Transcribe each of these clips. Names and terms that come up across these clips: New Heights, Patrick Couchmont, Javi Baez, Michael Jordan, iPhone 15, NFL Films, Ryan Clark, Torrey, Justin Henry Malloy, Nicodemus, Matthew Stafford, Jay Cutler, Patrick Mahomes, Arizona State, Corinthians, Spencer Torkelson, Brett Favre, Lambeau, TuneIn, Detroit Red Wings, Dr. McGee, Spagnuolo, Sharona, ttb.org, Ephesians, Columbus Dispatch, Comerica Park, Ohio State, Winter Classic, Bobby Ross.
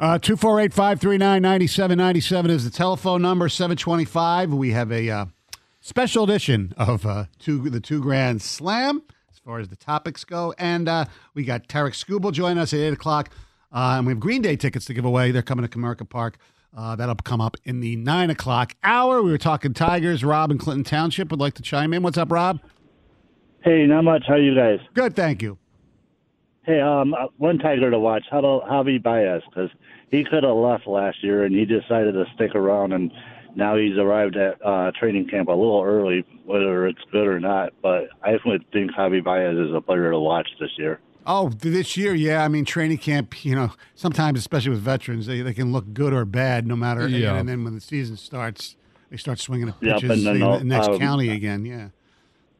248-539-9797 is the telephone number, 725. We have a special edition of the Two Grand Slam as far as the topics go. And we got Tarek Skubal joining us at 8 o'clock. And we have Green Day tickets to give away. They're coming to Comerica Park. That'll come up in the 9 o'clock hour. We were talking Tigers. Rob in Clinton Township would like to chime in. What's up, Rob? Hey, not much. How are you guys? Good, thank you. Hey, one Tiger to watch, Javi Baez, because he could have left last year, and he decided to stick around, and now he's arrived at training camp a little early, whether it's good or not. But I definitely think Javi Baez is a player to watch this year. Oh, this year, yeah. I mean, training camp, you know, sometimes, especially with veterans, they can look good or bad no matter. Yeah. And then when the season starts, they start swinging at pitches in the next county again, yeah.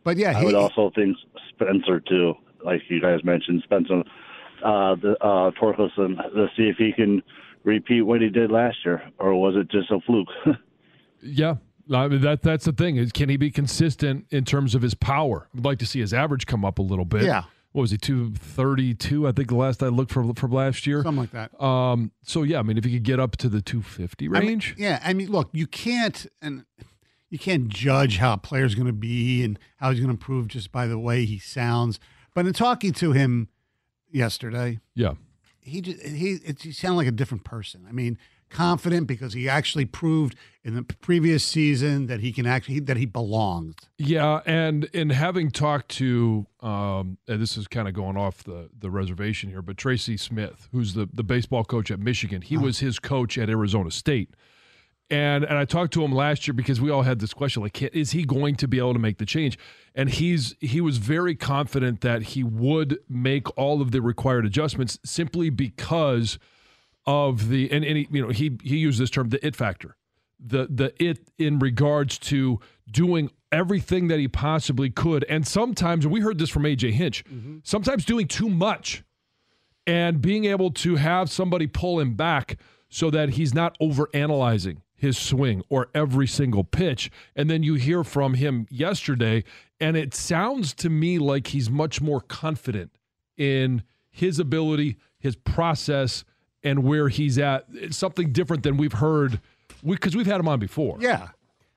But, yeah. I would also think Spencer, too, like you guys mentioned, Spencer Torkelson, to see if he can repeat what he did last year, or was it just a fluke? Yeah. I mean, that's the thing. Is, can he be consistent in terms of his power? I'd like to see his average come up a little bit. Yeah. What was he, 232, I think, the last I looked for last year? Something like that. So, yeah, I mean, if he could get up to the 250 range. I mean, yeah, I mean, look, you can't judge how a player's going to be and how he's going to improve just by the way he sounds. But in talking to him yesterday, yeah, he sounded like a different person. I mean, confident because he actually proved in the previous season that he can actually that he belonged. Yeah, and in having talked to, and this is kind of going off the reservation here, but Tracy Smith, who's the baseball coach at Michigan, he was his coach at Arizona State, and I talked to him last year because we all had this question like, is he going to be able to make the change? And he was very confident that he would make all of the required adjustments simply because. Of the and he, you know, he used this term, the it factor, the it in regards to doing everything that he possibly could, and sometimes, and we heard this from AJ Hinch, mm-hmm. sometimes doing too much, and being able to have somebody pull him back so that he's not overanalyzing his swing or every single pitch. And then you hear from him yesterday, and it sounds to me like he's much more confident in his ability, his process. And where he's at, it's something different than we've heard, because we've had him on before. Yeah.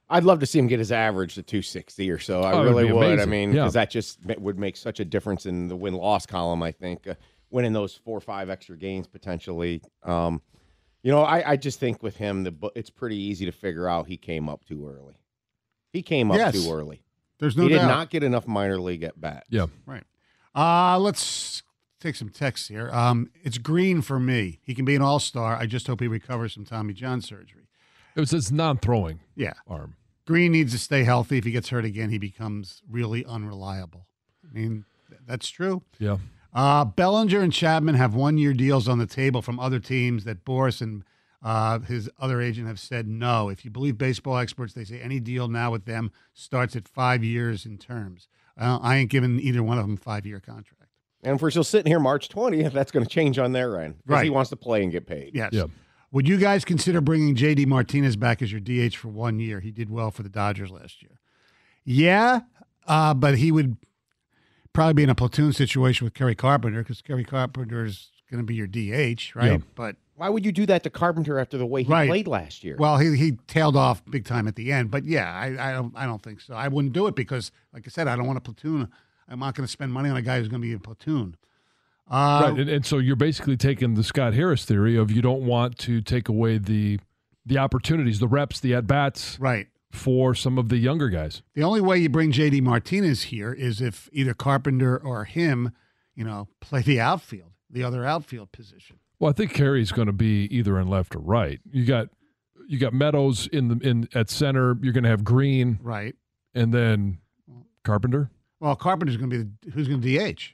I'd love to see him get his average to 260 or so. I really would. I mean, because that just would make such a difference in the win-loss column, I think, winning those 4 or 5 extra games potentially. You know, I just think with him, it's pretty easy to figure out he came up too early. He came up too early. There's no doubt. He did not get enough minor league at bat. Yeah. Right. Let's take some texts here. It's Green for me. He can be an all-star. I just hope he recovers from Tommy John surgery. It was his non-throwing arm. Green needs to stay healthy. If he gets hurt again, he becomes really unreliable. I mean, that's true. Yeah. Bellinger and Chapman have one-year deals on the table from other teams that Boris and his other agent have said no. If you believe baseball experts, they say any deal now with them starts at 5 years in terms. I ain't giving either one of them a 5-year contract. And if we're still sitting here March 20th, that's going to change on their end. Because he wants to play and get paid. Yes. Yep. Would you guys consider bringing J.D. Martinez back as your DH for 1 year? He did well for the Dodgers last year. Yeah, but he would probably be in a platoon situation with Kerry Carpenter because Kerry Carpenter is going to be your DH, right? Yep. But why would you do that to Carpenter after the way he played last year? Well, he tailed off big time at the end. But, yeah, I don't think so. I wouldn't do it because, like I said, I don't want a platoon. I'm not going to spend money on a guy who's going to be in platoon. Right. And so you're basically taking the Scott Harris theory of you don't want to take away the opportunities, the reps, the at-bats right. for some of the younger guys. The only way you bring J.D. Martinez here is if either Carpenter or him, you know, play the outfield, the other outfield position. Well, I think Kerry's going to be either in left or right. You got Meadows in at center. You're going to have Green, right, and then Carpenter. Well, Carpenter's going to be who's going to DH.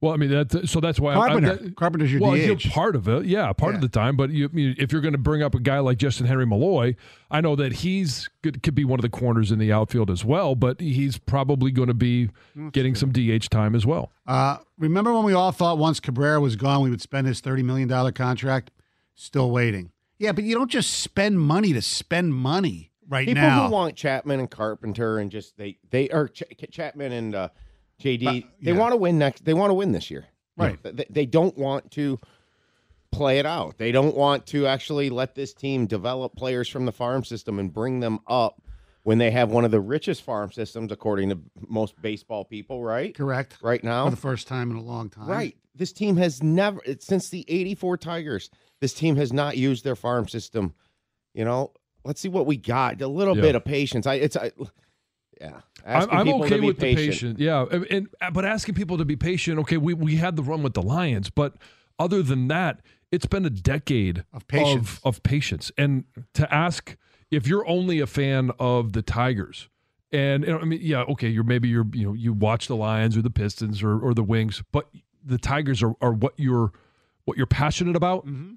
Well, I mean that's why Carpenter's your DH. You're part of it, part of the time. But if you're going to bring up a guy like Justin Henry Malloy, I know that he's could be one of the corners in the outfield as well. But he's probably going to be getting some DH time as well. Remember when we all thought once Cabrera was gone, we would spend his $30 million contract? Still waiting. Yeah, but you don't just spend money to spend money right now. People who want Chapman and Carpenter and just they are Chapman and. JD, they want to win next. They want to win this year, right? They don't want to play it out. They don't want to actually let this team develop players from the farm system and bring them up when they have one of the richest farm systems, according to most baseball people, right? Correct. Right now, for the first time in a long time, right? This team has never since the '84 Tigers. This team has not used their farm system. You know, let's see what we got. A little bit of patience. Yeah, I'm okay with the patient. Yeah, but asking people to be patient. Okay, we had the run with the Lions, but other than that, it's been a decade of patience. And to ask if you're only a fan of the Tigers, and I mean, you watch the Lions or the Pistons or the Wings, but the Tigers are what you're passionate about. Mm-hmm.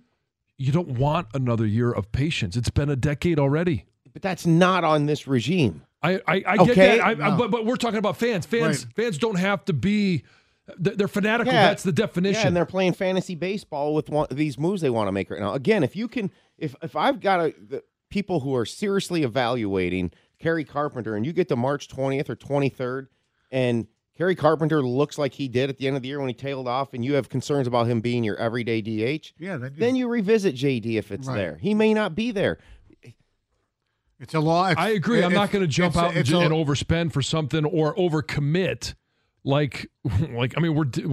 You don't want another year of patience. It's been a decade already. But that's not on this regime. I get that, but we're talking about fans. Fans don't have to be – they're fanatical. Yeah. That's the definition. Yeah, and they're playing fantasy baseball with these moves they want to make right now. Again, if you can – if I've got the people who are seriously evaluating Kerry Carpenter and you get to March 20th or 23rd and Kerry Carpenter looks like he did at the end of the year when he tailed off and you have concerns about him being your everyday DH, then you revisit J.D. if it's there. He may not be there. It's a law. I agree. I'm not going to jump out and overspend for something or overcommit. We're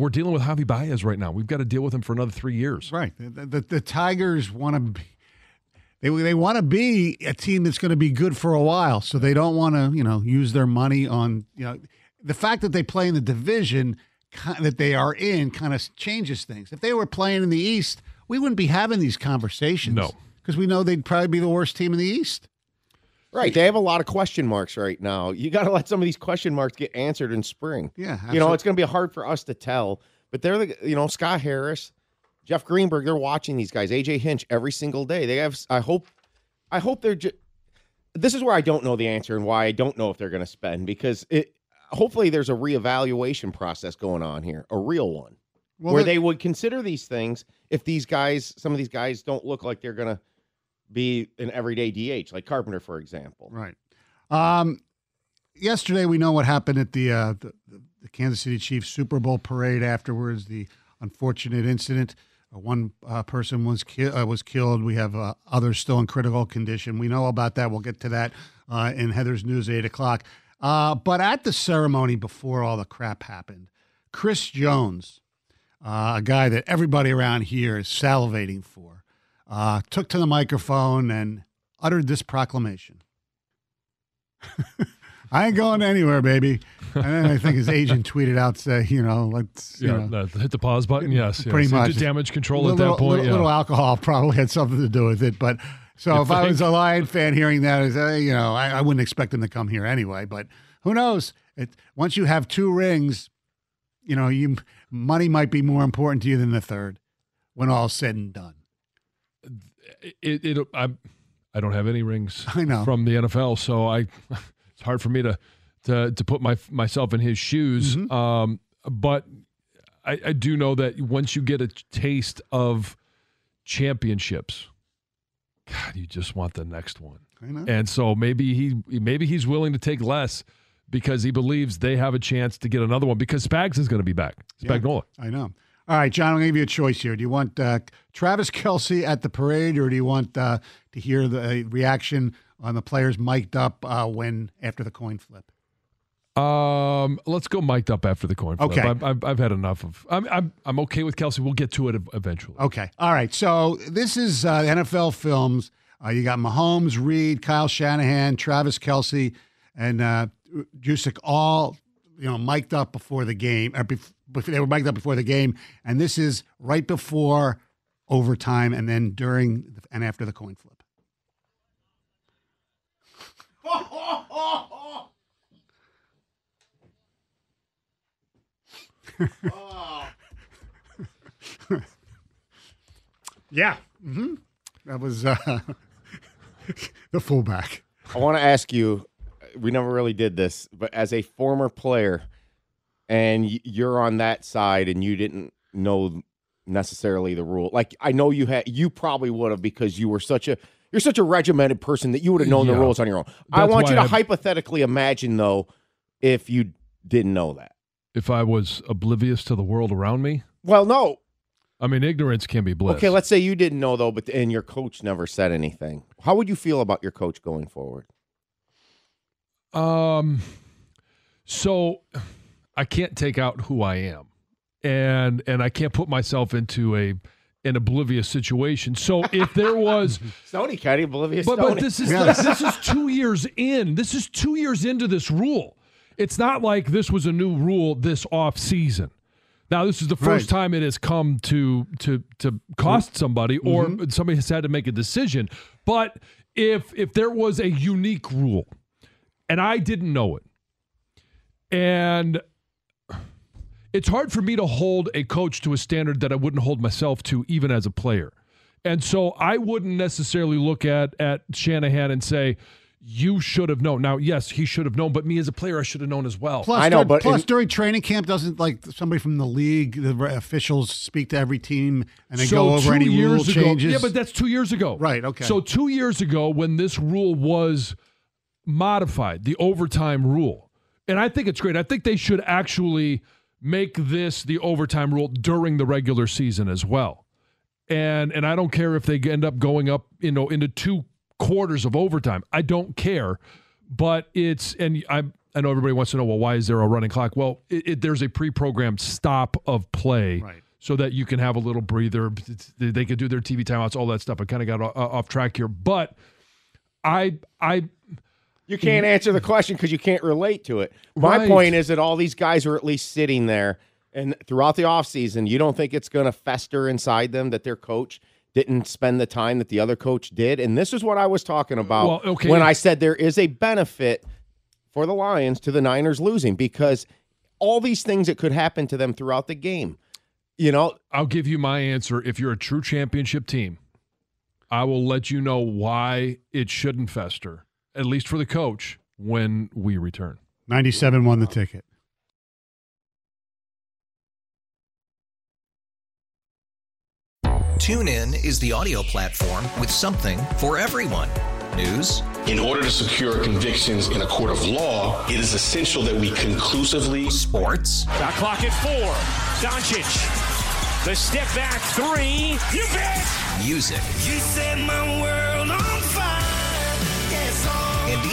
dealing with Javi Baez right now. We've got to deal with him for another 3 years. Right. The Tigers want to. They want to be a team that's going to be good for a while, so they don't want to use their money on the fact that they play in the division that they are in kind of changes things. If they were playing in the East, we wouldn't be having these conversations. No, because we know they'd probably be the worst team in the East. Right, they have a lot of question marks right now. You got to let some of these question marks get answered in spring. Yeah, absolutely. It's going to be hard for us to tell. But they're Scott Harris, Jeff Greenberg. They're watching these guys, AJ Hinch, every single day. They have. I hope they're. This is where I don't know the answer and why I don't know if they're going to spend because hopefully there's a reevaluation process going on here, a real one, where they would consider these things if some of these guys don't look like they're going to be an everyday DH, like Carpenter, for example. Right. Yesterday, we know what happened at the Kansas City Chiefs Super Bowl parade afterwards, the unfortunate incident. One person was killed. We have others still in critical condition. We know about that. We'll get to that in Heather's News, 8 o'clock. But at the ceremony before all the crap happened, Chris Jones, a guy that everybody around here is salivating for, took to the microphone and uttered this proclamation. I ain't going anywhere, baby. And then I think his agent tweeted out, say, hit the pause button. Yes. Pretty much. Damage control at that point. Little alcohol probably had something to do with it. But so if I was a Lion fan hearing that, I wouldn't expect him to come here anyway. But who knows? Once you have two rings, money might be more important to you than the third when all's said and done. I don't have any rings from the NFL, so it's hard for me to put myself in his shoes. Mm-hmm. But I do know that once you get a taste of championships, God, you just want the next one. I know. And so maybe he's willing to take less because he believes they have a chance to get another one because Spags is going to be back. Spagnuolo. Yeah, I know. All right, John, I'm going to give you a choice here. Do you want Travis Kelce at the parade, or do you want to hear the reaction on the players mic'd up after the coin flip? Let's go mic'd up after the coin flip. Okay. I've had enough of. I'm okay with Kelce. We'll get to it eventually. Okay. All right. So this is NFL Films. You got Mahomes, Reid, Kyle Shanahan, Travis Kelce, and Juszczyk all mic'd up before the game. They were mic'd up before the game, and this is right before overtime, and then during and after the coin flip. Oh. Yeah. Mm-hmm. That was the fullback. I want to ask you, we never really did this, but as a former player and you're on that side and you didn't know necessarily the rule, like I know you probably would have, because you were such a regimented person that you would have known the rules on your own. I want you to hypothetically imagine, though, if you didn't know that. If I was oblivious to the world around me? Well, no. I mean, ignorance can be bliss. Okay, let's say you didn't know, though, and your coach never said anything. How would you feel about your coach going forward? So I can't take out who I am, and I can't put myself into an oblivious situation. So if there was Sony kind of oblivious, but this is this is 2 years in. This is 2 years into this rule. It's not like this was a new rule this off season. Now this is the first time it has come to cost somebody, or somebody has had to make a decision. But if there was a unique rule and I didn't know it, and it's hard for me to hold a coach to a standard that I wouldn't hold myself to, even as a player. And so I wouldn't necessarily look at Shanahan and say, you should have known. Now, yes, he should have known, but me as a player, I should have known as well. Plus, I know, but during training camp, doesn't somebody from the league, the officials speak to every team and they go over any rule changes? Yeah, but that's 2 years ago. Right, okay. So 2 years ago when this rule was modified, the overtime rule, and I think it's great. I think they should actually make this the overtime rule during the regular season as well. And I don't care if they end up going up, into two quarters of overtime. I don't care, but I know everybody wants to know, well, why is there a running clock? Well, there's a pre-programmed stop of play, so that you can have a little breather. They could do their TV timeouts, all that stuff. I kind of got off track here, but you can't answer the question because you can't relate to it. My point is that all these guys are at least sitting there, and throughout the offseason, you don't think it's going to fester inside them that their coach didn't spend the time that the other coach did? And this is what I was talking about when I said there is a benefit for the Lions to the Niners losing, because all these things that could happen to them throughout the game. I'll give you my answer. If you're a true championship team, I will let you know why it shouldn't fester, at least for the coach, when we return. 97 won the ticket. TuneIn is the audio platform with something for everyone. News. In order to secure convictions in a court of law, it is essential that we conclusively. Sports. The clock at 4. Doncic. The step back 3. You bet. Music. You set my world on fire. And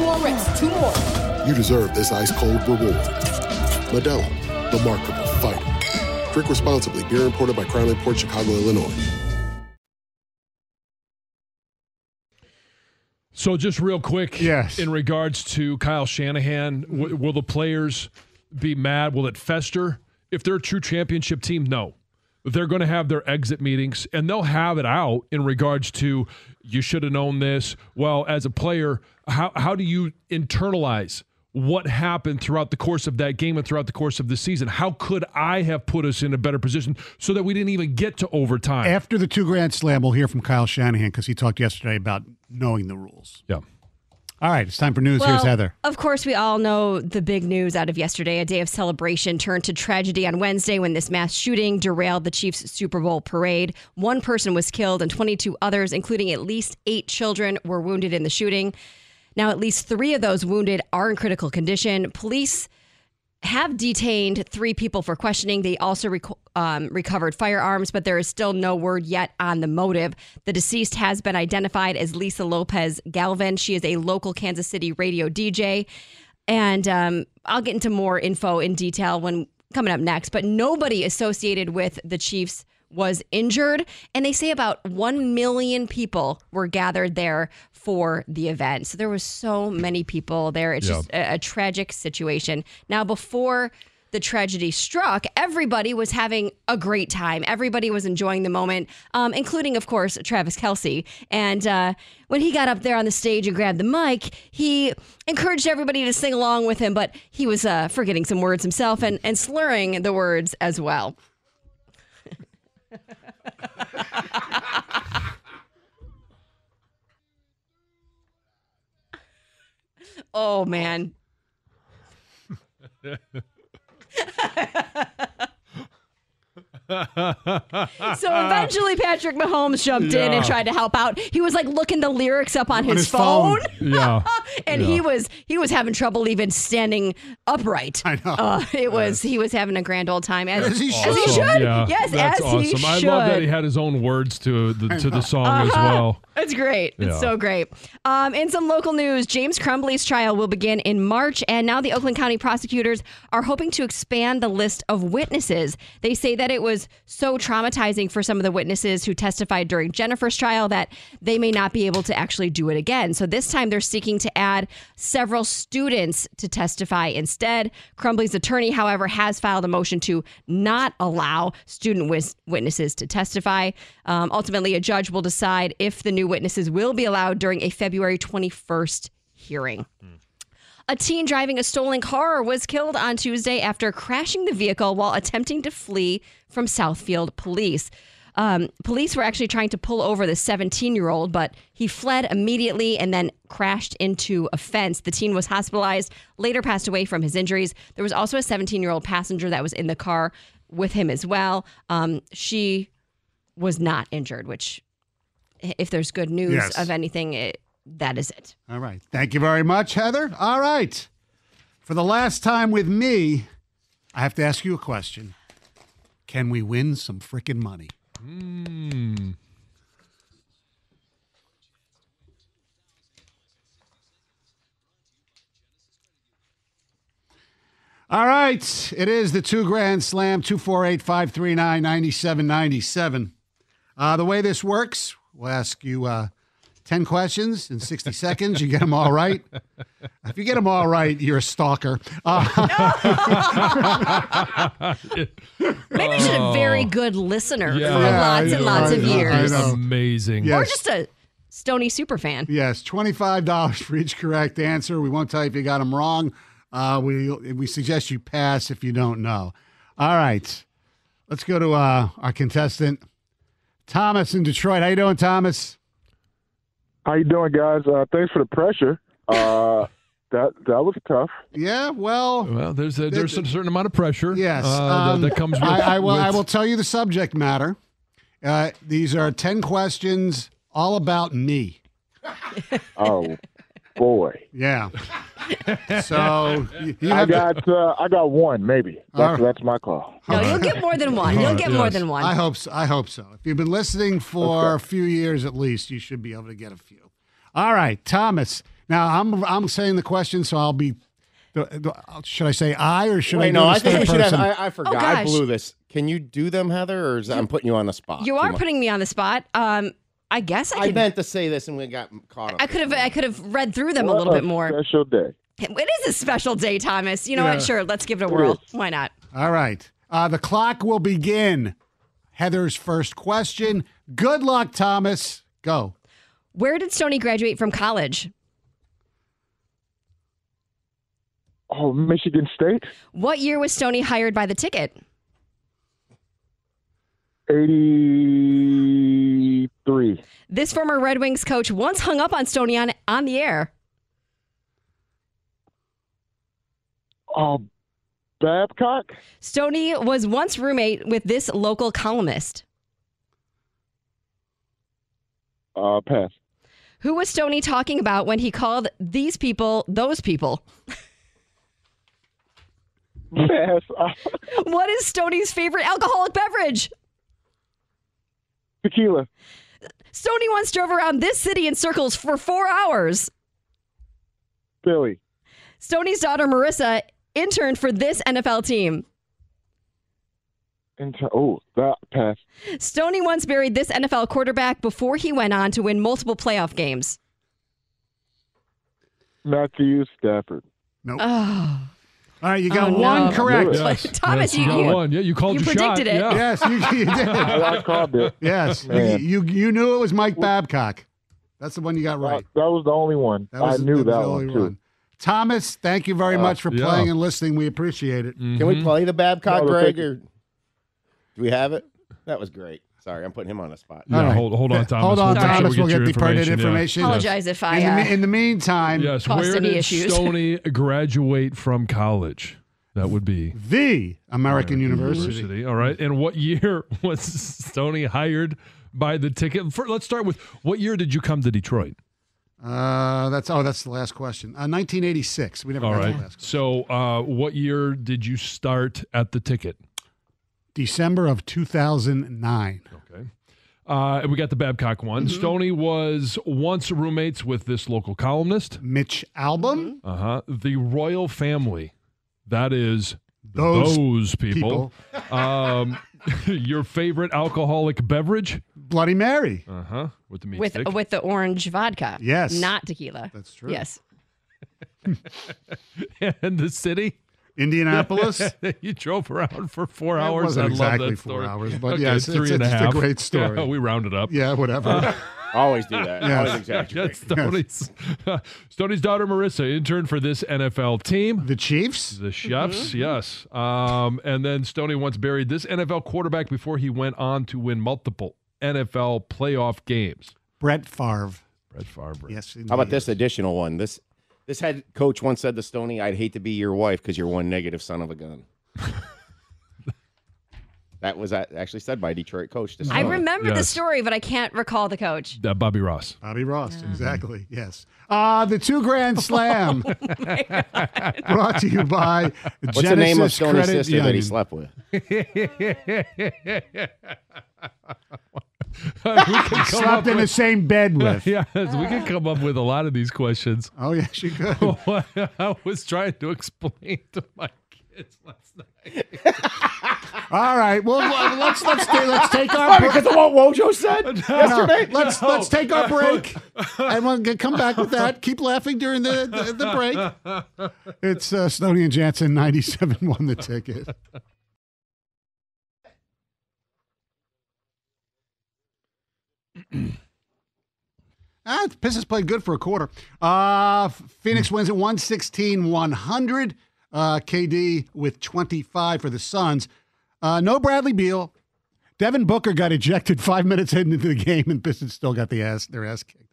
more rings, 2 more. You deserve this ice-cold reward. Modelo, the mark of a fighter. Drink responsibly. Beer imported by Crown Port, Chicago, Illinois. So just real quick, yes, in regards to Kyle Shanahan, will the players be mad? Will it fester? If they're a true championship team, no. They're going to have their exit meetings, and they'll have it out in regards to, you should have known this. Well, as a player, how do you internalize what happened throughout the course of that game and throughout the course of the season? How could I have put us in a better position so that we didn't even get to overtime? After the Two Grand Slam, we'll hear from Kyle Shanahan, because he talked yesterday about knowing the rules. Yeah. All right, it's time for news. Well, here's Heather. Of course, we all know the big news out of yesterday. A day of celebration turned to tragedy on Wednesday when this mass shooting derailed the Chiefs' Super Bowl parade. One person was killed and 22 others, including at least 8 children, were wounded in the shooting. Now, at least 3 of those wounded are in critical condition. Police have detained 3 people for questioning. They also recovered firearms, but there is still no word yet on the motive. The deceased has been identified as Lisa Lopez Galvin. She is a local Kansas City radio DJ. And I'll get into more info in detail when coming up next. But nobody associated with the Chiefs was injured. And they say about 1 million people were gathered there for the event. So there was so many people there. It's just a tragic situation. Now, before the tragedy struck, everybody was having a great time. Everybody was enjoying the moment, including, of course, Travis Kelce. And when he got up there on the stage and grabbed the mic, he encouraged everybody to sing along with him, but he was forgetting some words himself and slurring the words as well. Oh, man. So eventually Patrick Mahomes jumped in and tried to help out. He was like looking the lyrics up on his phone. Yeah. And he was having trouble even standing upright. I know. He was having a grand old time, as he should. Yeah. Yes, that's awesome. He should. I love that he had his own words to the song as well. It's great. Yeah. It's so great. In some local news, James Crumbley's trial will begin in March, and now the Oakland County prosecutors are hoping to expand the list of witnesses. They say that it was so traumatizing for some of the witnesses who testified during Jennifer's trial that they may not be able to actually do it again. So this time they're seeking to add several students to testify instead. Crumbley's attorney, however, has filed a motion to not allow student witnesses to testify. Ultimately, a judge will decide if the new witnesses will be allowed during a February 21st hearing. A teen driving a stolen car was killed on Tuesday after crashing the vehicle while attempting to flee from Southfield police. Police were actually trying to pull over the 17-year-old, but he fled immediately and then crashed into a fence. The teen was hospitalized, later passed away from his injuries. There was also a 17-year-old passenger that was in the car with him as well. She was not injured, which, if there's good news of anything, that is it. All right. Thank you very much, Heather. All right. For the last time with me, I have to ask you a question. Can we win some frickin' money? Mm. All right. It is the Two Grand Slam, 248-539-9797. The way this works, we'll ask you 10 questions in 60 seconds. You get them all right. If you get them all right, you're a stalker. Maybe just a very good listener for lots and lots of years. Amazing. Yes. Or just a Stoney super fan. Yes, $25 for each correct answer. We won't tell you if you got them wrong. We suggest you pass if you don't know. All right. Let's go to our contestant, Thomas in Detroit. How you doing, Thomas? How you doing, guys? Thanks for the pressure. That was tough. Yeah, well, there's a certain amount of pressure. Yes, that comes with. I will tell you the subject matter. These are 10 questions all about me. Oh boy. Yeah. So I got one, maybe. That's my call. No, you'll get more than one. You'll get more than one. I hope so. If you've been listening for a few years at least, you should be able to get a few. All right, Thomas. Now I'm saying the question, so I'll be. Should I say I or should I? No, I think we should have. I forgot. I blew this. Can you do them, Heather, or I'm putting you on the spot? You are putting me on the spot. I guess I could. I meant to say this and we got caught up. I could have read through them a little bit more. Special day. It is a special day, Thomas. You know what? Sure, let's give it a whirl. Why not? All right. The clock will begin. Heather's first question. Good luck, Thomas. Go. Where did Stoney graduate from college? Oh, Michigan State. What year was Stoney hired by the Ticket? 83. This former Red Wings coach once hung up on Stoney on the air. Oh, Babcock? Stoney was once roommate with this local columnist. Pass. Who was Stoney talking about when he called these people, those people? Pass. What is Stoney's favorite alcoholic beverage? Tequila. Stoney once drove around this city in circles for 4 hours. Billy. Stoney's daughter, Marissa, interned for this NFL team. That pass. Stoney once buried this NFL quarterback before he went on to win multiple playoff games. Matthew Stafford. Nope. Oh. All right, you got one correct. Yes. Thomas, yes, you won. Yeah, you called your shot. You predicted it. Yeah. Yes, you did. I called it. Yes. You knew it was Mike Babcock. That's the one you got right. That was the only one. I knew that one, too. Thomas, thank you very much for playing and listening. We appreciate it. Mm-hmm. Can we play the Babcock, Greg? Or do we have it? That was great. Sorry, I'm putting him on the spot. No, right. Hold on, Thomas. Hold on, Thomas. We'll get the pertinent information. Apologize if I... In the meantime... Yes, where did Stoney graduate from college? That would be... The American University. All right. And what year was Stoney hired by the Ticket? Let's start with, what year did you come to Detroit? That's the last question. 1986. We never got the last question. So what year did you start at the Ticket? December of 2009. Okay. We got the Babcock one. Mm-hmm. Stoney was once roommates with this local columnist. Mitch Albom. Uh-huh. The royal family. That is those people. Your favorite alcoholic beverage? Bloody Mary. Uh-huh. With the meat stick. With the orange vodka. Yes. Not tequila. That's true. Yes. And the city? Indianapolis. You drove around for 4 hours. It wasn't exactly 4 hours, but okay, yes, it's a great story. Yeah, we rounded up. Yeah, whatever. Always do that. Yes. Always exaggerate. Stoney's daughter, Marissa, interned for this NFL team. The Chiefs. The Chiefs, yes. And then Stoney once buried this NFL quarterback before he went on to win multiple NFL playoff games. Brett Favre. Brett Favre. Yes. Indeed. How about this additional one? This head coach once said to Stoney, "I'd hate to be your wife because you're one negative son of a gun." That was actually said by a Detroit coach. I remember the story, but I can't recall the coach. Bobby Ross. Bobby Ross, exactly. Yes. The Two Grand Slam, brought to you by What's the name of Stoney's sister that he slept with? Slept in the same bed with. Yes, we could come up with a lot of these questions. Oh, yeah, she could. I was trying to explain to my kids last night. All right, well, let's take our break. Because of what Wojo said yesterday? Let's take our break, and we'll come back with that. Keep laughing during the break. It's Stoney and Jansen, 97 won the Ticket. The Pistons played good for a quarter. Phoenix wins at 116-100. KD with 25 for the Suns. No Bradley Beal. Devin Booker got ejected 5 minutes into the game, and Pistons still got their ass kicked.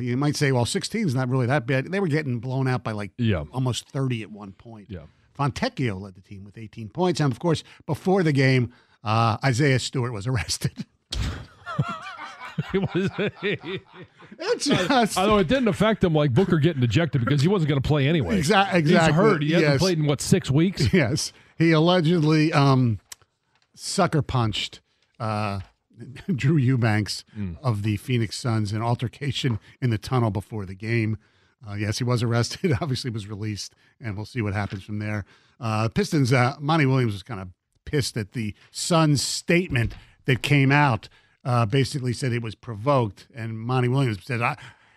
You might say, well, 16 is not really that bad. They were getting blown out by almost 30 at one point. Yeah. Fontecchio led the team with 18 points. And, of course, before the game, Isaiah Stewart was arrested. Although it didn't affect him like Booker getting ejected because he wasn't going to play anyway. Exactly. He's hurt. He hasn't played in, 6 weeks? Yes. He allegedly sucker punched Drew Eubanks of the Phoenix Suns in altercation in the tunnel before the game. Yes, he was arrested. Obviously was released, and we'll see what happens from there. Pistons, Monty Williams was kind of pissed at the Suns' statement that came out basically said it was provoked. And Monty Williams said,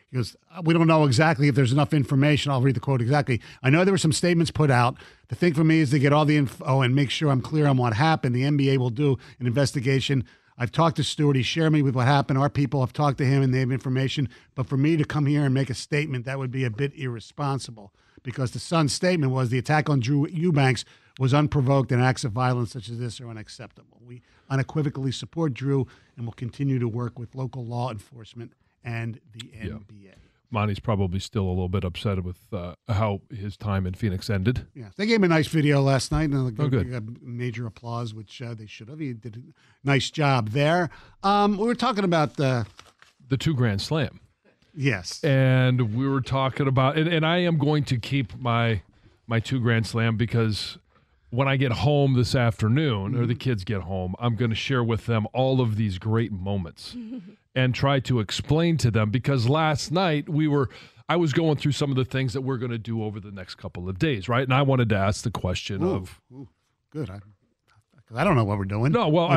he goes, we don't know exactly if there's enough information. I'll read the quote exactly. I know there were some statements put out. The thing for me is to get all the info and make sure I'm clear on what happened. The NBA will do an investigation. I've talked to Stewart. He shared me with what happened. Our people have talked to him, and they have information. But for me to come here and make a statement, that would be a bit irresponsible, because the Sun's statement was the attack on Drew Eubanks was unprovoked, and acts of violence such as this are unacceptable. We unequivocally support Drew and will continue to work with local law enforcement and the NBA. Monty's probably still a little bit upset with how his time in Phoenix ended. Yeah, they gave him a nice video last night, and they got major applause, which they should have. He did a nice job there. We were talking about the Two Grand Slam. Yes. And we were talking about, and I am going to keep my Two Grand Slam, because when I get home this afternoon, or the kids get home, I'm going to share with them all of these great moments and try to explain to them, because last night I was going through some of the things that we're going to do over the next couple of days, right? And I wanted to ask the question good. I don't know what we're doing. No, well,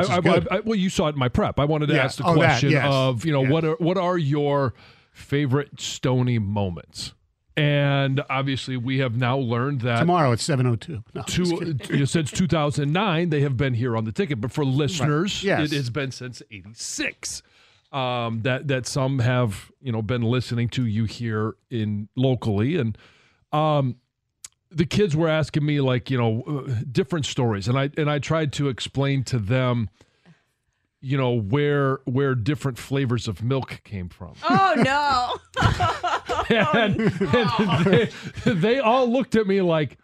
well, you saw it in my prep. I wanted to ask the question of, what are your favorite Stoney moments? And obviously, we have now learned that tomorrow at 7:02. Since 2009, they have been here on the ticket. But for listeners, it has been since '86 that some have been listening to you here in locally. And the kids were asking me different stories, and I tried to explain to them where different flavors of milk came from. Oh, no. They all looked at me like,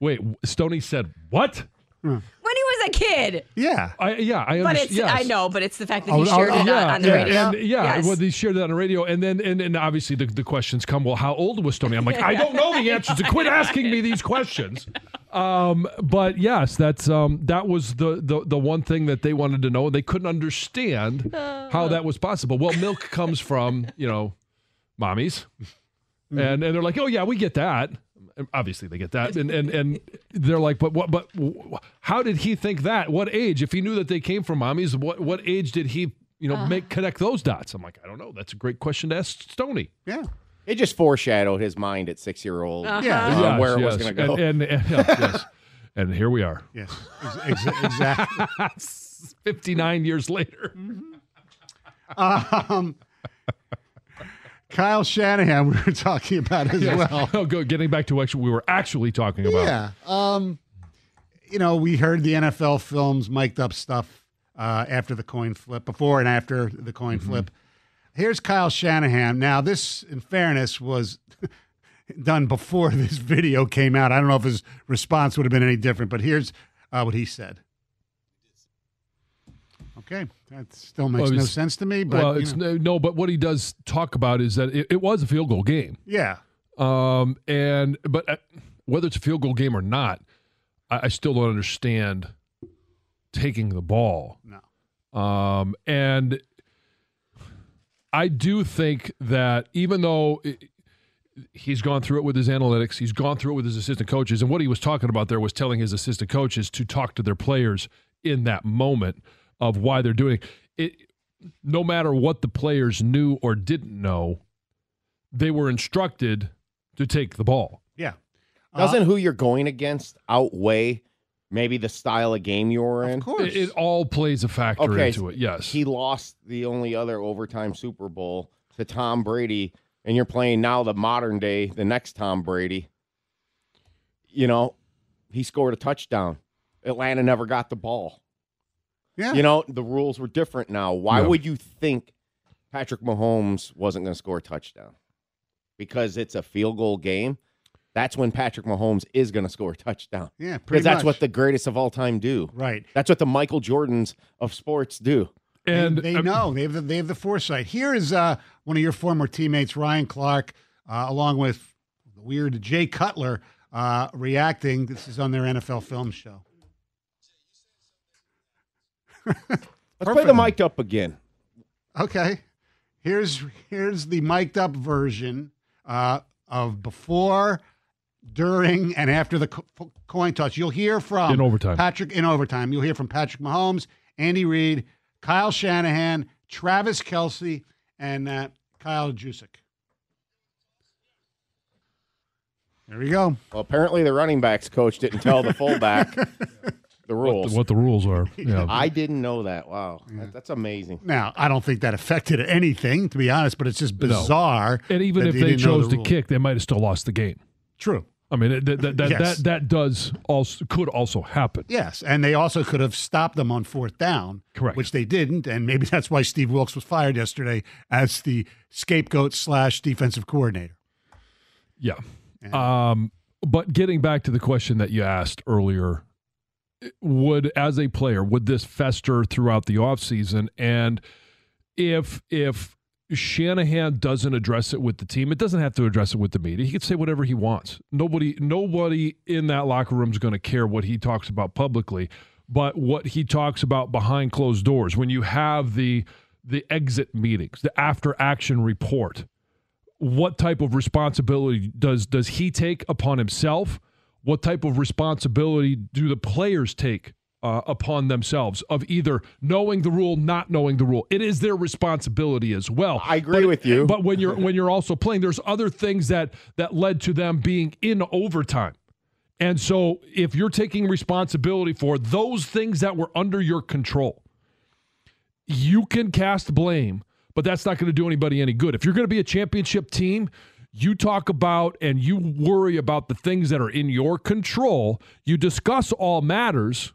wait, Stoney said what? When he was a kid. Yeah. I understand. But I know, but it's the fact that he shared it on the radio. And, well, they shared it on the radio. And then, and obviously the questions come, well, how old was Stoney? I'm like, I don't know the answers. Quit asking me these questions. But yes, that's that was the one thing that they wanted to know. They couldn't understand how that was possible. Well, milk comes from mommies, and they're like, oh yeah, we get that. And obviously, they get that, and they're like, but what? But how did he think that? What age? If he knew that they came from mommies, what age did he connect those dots? I'm like, I don't know. That's a great question to ask Stoney. Yeah. It just foreshadowed his mind at 6-year-old where it was going to go. And here we are. Yes, exactly. 59 years later. Mm-hmm. Kyle Shanahan, we were talking about as well. Oh, good. Getting back to what we were actually talking about. Yeah. We heard the NFL Films mic'd up stuff after the coin flip, before and after the coin flip. Here's Kyle Shanahan. Now, this, in fairness, was done before this video came out. I don't know if his response would have been any different, but here's what he said. Okay, that still makes no sense to me. But, but what he does talk about is that it was a field goal game. Yeah. But whether it's a field goal game or not, I still don't understand taking the ball. No. And I do think that even though he's gone through it with his analytics, he's gone through it with his assistant coaches, and what he was talking about there was telling his assistant coaches to talk to their players in that moment of why they're doing it. No matter what the players knew or didn't know, they were instructed to take the ball. Yeah. Doesn't who you're going against outweigh maybe the style of game you were in? Of course. It all plays a factor into it, yes. He lost the only other overtime Super Bowl to Tom Brady, and you're playing now the modern day, the next Tom Brady. He scored a touchdown. Atlanta never got the ball. Yeah. The rules were different now. Why would you think Patrick Mahomes wasn't going to score a touchdown? Because it's a field goal game. That's when Patrick Mahomes is going to score a touchdown. Yeah, pretty much. Because that's what the greatest of all time do. Right. That's what the Michael Jordans of sports do. And they know. They have the foresight. Here is one of your former teammates, Ryan Clark, along with the weird Jay Cutler, reacting. This is on their NFL Film show. Let's play the mic'd up again. Okay. Here's the mic'd up version of before, during, and after the coin toss. You'll hear from Patrick Mahomes, Andy Reid, Kyle Shanahan, Travis Kelce, and Kyle Juszczyk. There we go. Well, apparently the running backs coach didn't tell the fullback the rules. What the rules are. Yeah. I didn't know that. Wow. Yeah. That's amazing. Now, I don't think that affected anything, to be honest, but it's just bizarre. No. And even if they chose to kick, they might have still lost the game. True. I mean, that could also happen. Yes, and they also could have stopped them on fourth down, correct, which they didn't, and maybe that's why Steve Wilkes was fired yesterday as the scapegoat / defensive coordinator. Yeah. But getting back to the question that you asked earlier, would this fester throughout the offseason? And if Shanahan doesn't address it with the team, it doesn't have to address it with the media. He can say whatever he wants. Nobody in that locker room is going to care what he talks about publicly, but what he talks about behind closed doors, when you have the exit meetings, the after action report, what type of responsibility does he take upon himself? What type of responsibility do the players take upon themselves of either knowing the rule, not knowing the rule? It is their responsibility as well. I agree with you. But when you're also playing, there's other things that led to them being in overtime. And so if you're taking responsibility for those things that were under your control, you can cast blame. But that's not going to do anybody any good. If you're going to be a championship team, you talk about and you worry about the things that are in your control. You discuss all matters,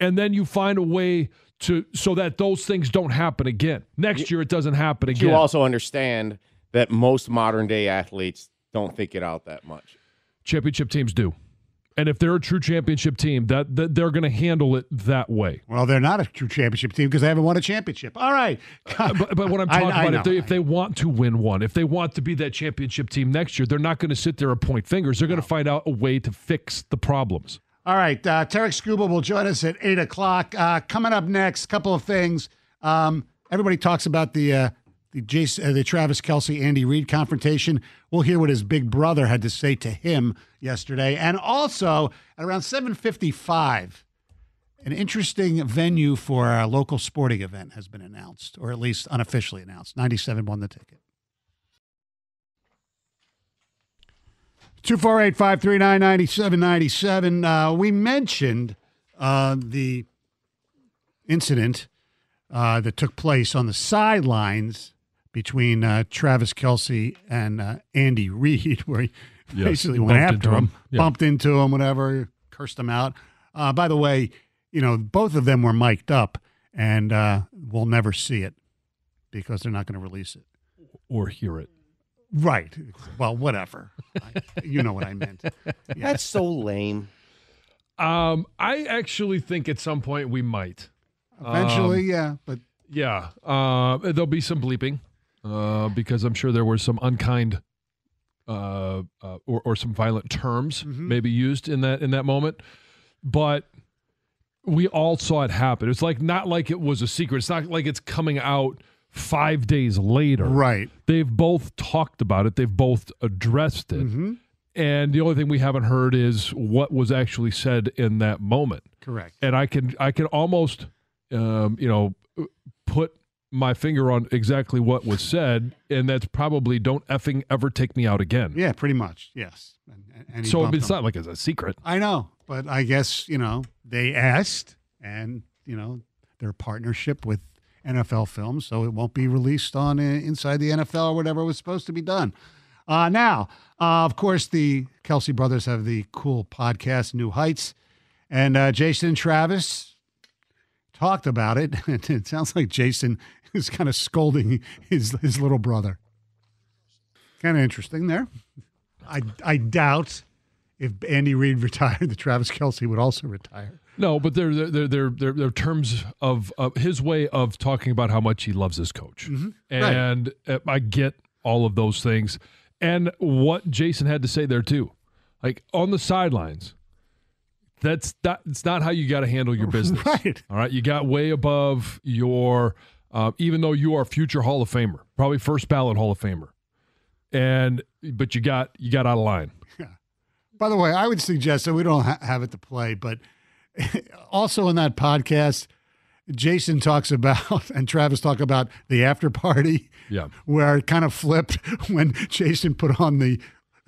and then you find a way so that those things don't happen again. Next year, it doesn't happen again. You also understand that most modern-day athletes don't think it out that much. Championship teams do. And if they're a true championship team, that they're going to handle it that way. Well, they're not a true championship team because they haven't won a championship. All right. But what I'm talking about, if they want to win one, if they want to be that championship team next year, they're not going to sit there and point fingers. They're going to find out a way to fix the problems. All right. Tarek Skubal will join us at 8 o'clock. Coming up next, a couple of things. Everybody talks about the Travis Kelce, Andy Reid confrontation. We'll hear what his big brother had to say to him yesterday. And also, at around 7:55, an interesting venue for our local sporting event has been announced, or at least unofficially announced. 97 won the ticket. 248-539-9797. We mentioned the incident that took place on the sidelines between Travis Kelce and Andy Reid, where he basically went after him, bumped into him, whatever, cursed him out. By the way, both of them were mic'd up, and we'll never see it because they're not going to release it. Or hear it. Right. Well, whatever. You know what I meant. Yeah. That's so lame. I actually think at some point we might. Eventually, but... Yeah. There'll be some bleeping. Because I'm sure there were some unkind or some violent terms maybe used in that moment. But we all saw it happen. It's not like it was a secret. It's not like it's coming out 5 days later. Right. They've both talked about it. They've both addressed it. Mm-hmm. And the only thing we haven't heard is what was actually said in that moment. Correct. And I can almost put my finger on exactly what was said, and that's probably don't effing ever take me out again. Yeah, pretty much, yes. And so it's not like it's a secret. I know, but I guess, they asked, and, their partnership with NFL Films, so it won't be released on Inside the NFL or whatever was supposed to be done. Now, of course, the Kelce brothers have the cool podcast, New Heights, and Jason and Travis talked about it. It sounds like Jason is kind of scolding his little brother. Kind of interesting there. I doubt if Andy Reid retired, that Travis Kelce would also retire. No, but they're terms of his way of talking about how much he loves his coach, and right. I get all of those things, and what Jason had to say there too, like on the sidelines. It's not how you got to handle your business. Right. All right. You got way above your, even though you are future Hall of Famer, probably first ballot Hall of Famer, but you got out of line. Yeah. By the way, I would suggest that we don't have it to play, but also in that podcast, Jason talks about, and Travis talk about, the after party. Yeah. Where it kind of flipped when Jason put on the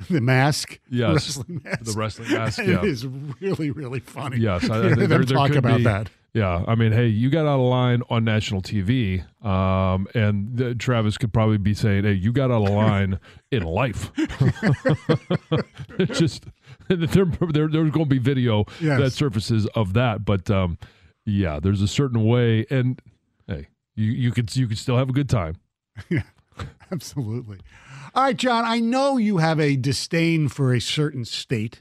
mask. Yes. Wrestling mask. The wrestling mask. Yeah. It is really, really funny. Yes. I hear them talk about that. Yeah, I mean, hey, you got out of line on national TV, and Travis could probably be saying, hey, you got out of line in life. Just there's going to be video that surfaces of that, but yeah, there's a certain way, and hey, you could still have a good time. Yeah, absolutely. All right, John, I know you have a disdain for a certain state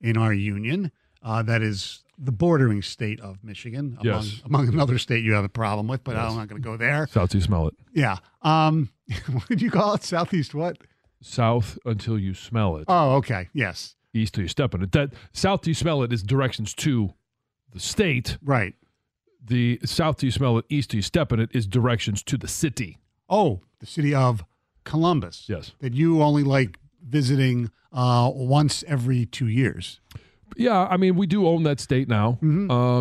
in our union that is the bordering state of Michigan, among another state you have a problem with, but I'm not going to go there. South you smell it. Yeah. What did you call it? Southeast what? South until you smell it. Oh, okay. Yes. East till you step on it. That south till you smell it is directions to the state. Right. The south till you smell it, east till you step on it is directions to the city. Oh, the city of Columbus. Yes. That you only like visiting once every 2 years. Yeah, I mean, we do own that state now,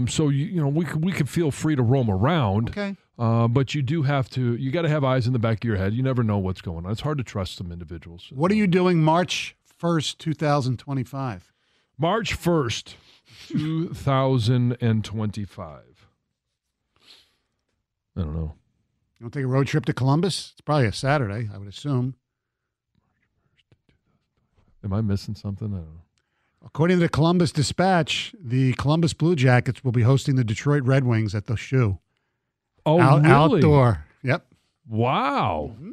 so you know we can feel free to roam around. Okay, but you got to have eyes in the back of your head. You never know what's going on. It's hard to trust some individuals. What are you doing March 1st, 2025? March 1st, 2025. I don't know. You want to take a road trip to Columbus? It's probably a Saturday, I would assume. Am I missing something? I don't know. According to the Columbus Dispatch, the Columbus Blue Jackets will be hosting the Detroit Red Wings at the Shoe. Oh, really? Outdoor. Yep. Wow. Mm-hmm.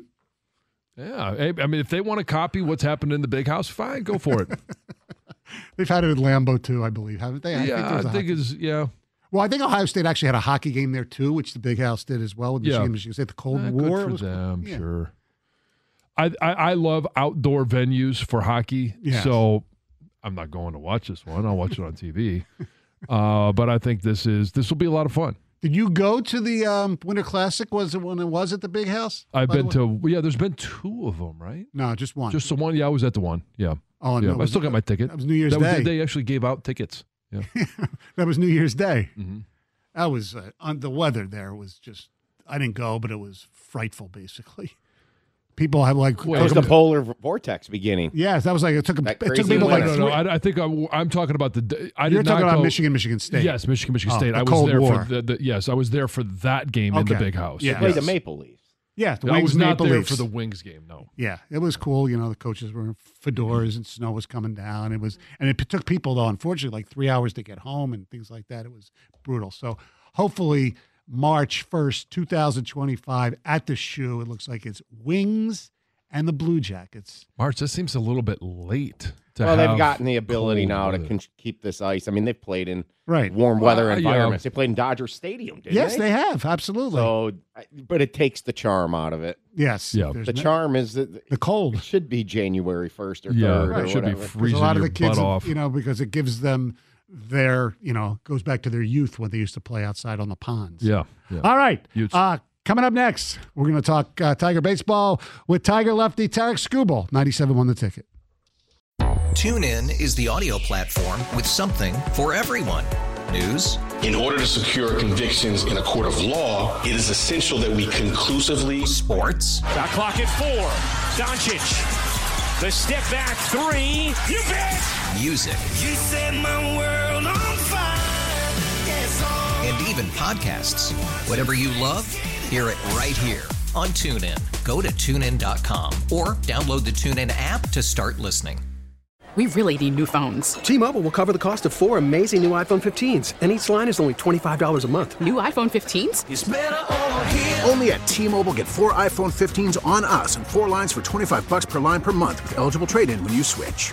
Yeah. I mean, if they want to copy what's happened in the Big House, fine, go for it. They've had it in Lambeau, too, I believe, haven't they? I think Well, I think Ohio State actually had a hockey game there, too, which the Big House did as well with Michigan State. The Cold War. Good for them, cool. Yeah. Sure. I love outdoor venues for hockey, so I'm not going to watch this one. I'll watch it on TV. But I think this will be a lot of fun. Did you go to the Winter Classic? Was it when it was at the Big House? I've been to, there's been two of them, right? No, just one. Just the one? Yeah, I was at the one. Yeah. Oh, yeah. No, I still got my ticket. That was New Year's Day. That was the day they actually gave out tickets. Yeah. That was New Year's Day. Mm-hmm. That was, on the weather there was just, I didn't go, but it was frightful, basically. People have like... Wait, it was the polar vortex beginning. Yes, that was like... It took people like... I think I'm talking about the... You're talking about Michigan State. Yes, Michigan State. I was there for that game in the Big House. Yeah. They played the Maple Leafs. Yeah, the Wings, I was not Maple there Leafs. For the Wings game, no. Yeah, it was cool. You know, the coaches were in fedoras and snow was coming down. It took people, though, unfortunately, like 3 hours to get home and things like that. It was brutal. So hopefully... March 1st, 2025, at the Shoe. It looks like it's Wings and the Blue Jackets. March, this seems a little bit late. They've gotten the ability now to keep this ice. I mean, they've played in warm weather environments. Yeah. They played in Dodger Stadium, didn't they? Yes, they have. Absolutely. So, but it takes the charm out of it. Yes. Yeah. The charm is the cold. It should be January 1st or 3rd or whatever. It should be freezing your butt off. You know, because it gives them... goes back to their youth when they used to play outside on the ponds. Yeah. All right. Coming up next, we're going to talk Tiger baseball with Tiger lefty Tarek Skubal, 97.1 The Ticket. TuneIn is the audio platform with something for everyone. News. In order to secure convictions in a court of law, it is essential that we conclusively. Sports. Got clock at 4. Doncic. The step back 3. You bet. Music. You set my world on fire. Yes, and even podcasts. Whatever you love, hear it right here on TuneIn. Go to TuneIn.com or download the TuneIn app to start listening. We really need new phones. T-Mobile will cover the cost of 4 amazing new iPhone 15s, and each line is only $25 a month. New iPhone 15s? It's better over here. Only at T-Mobile, get 4 iPhone 15s on us and 4 lines for $25 per line per month with eligible trade-in when you switch.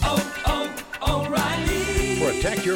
oh, oh, O'Reilly. Protect Protect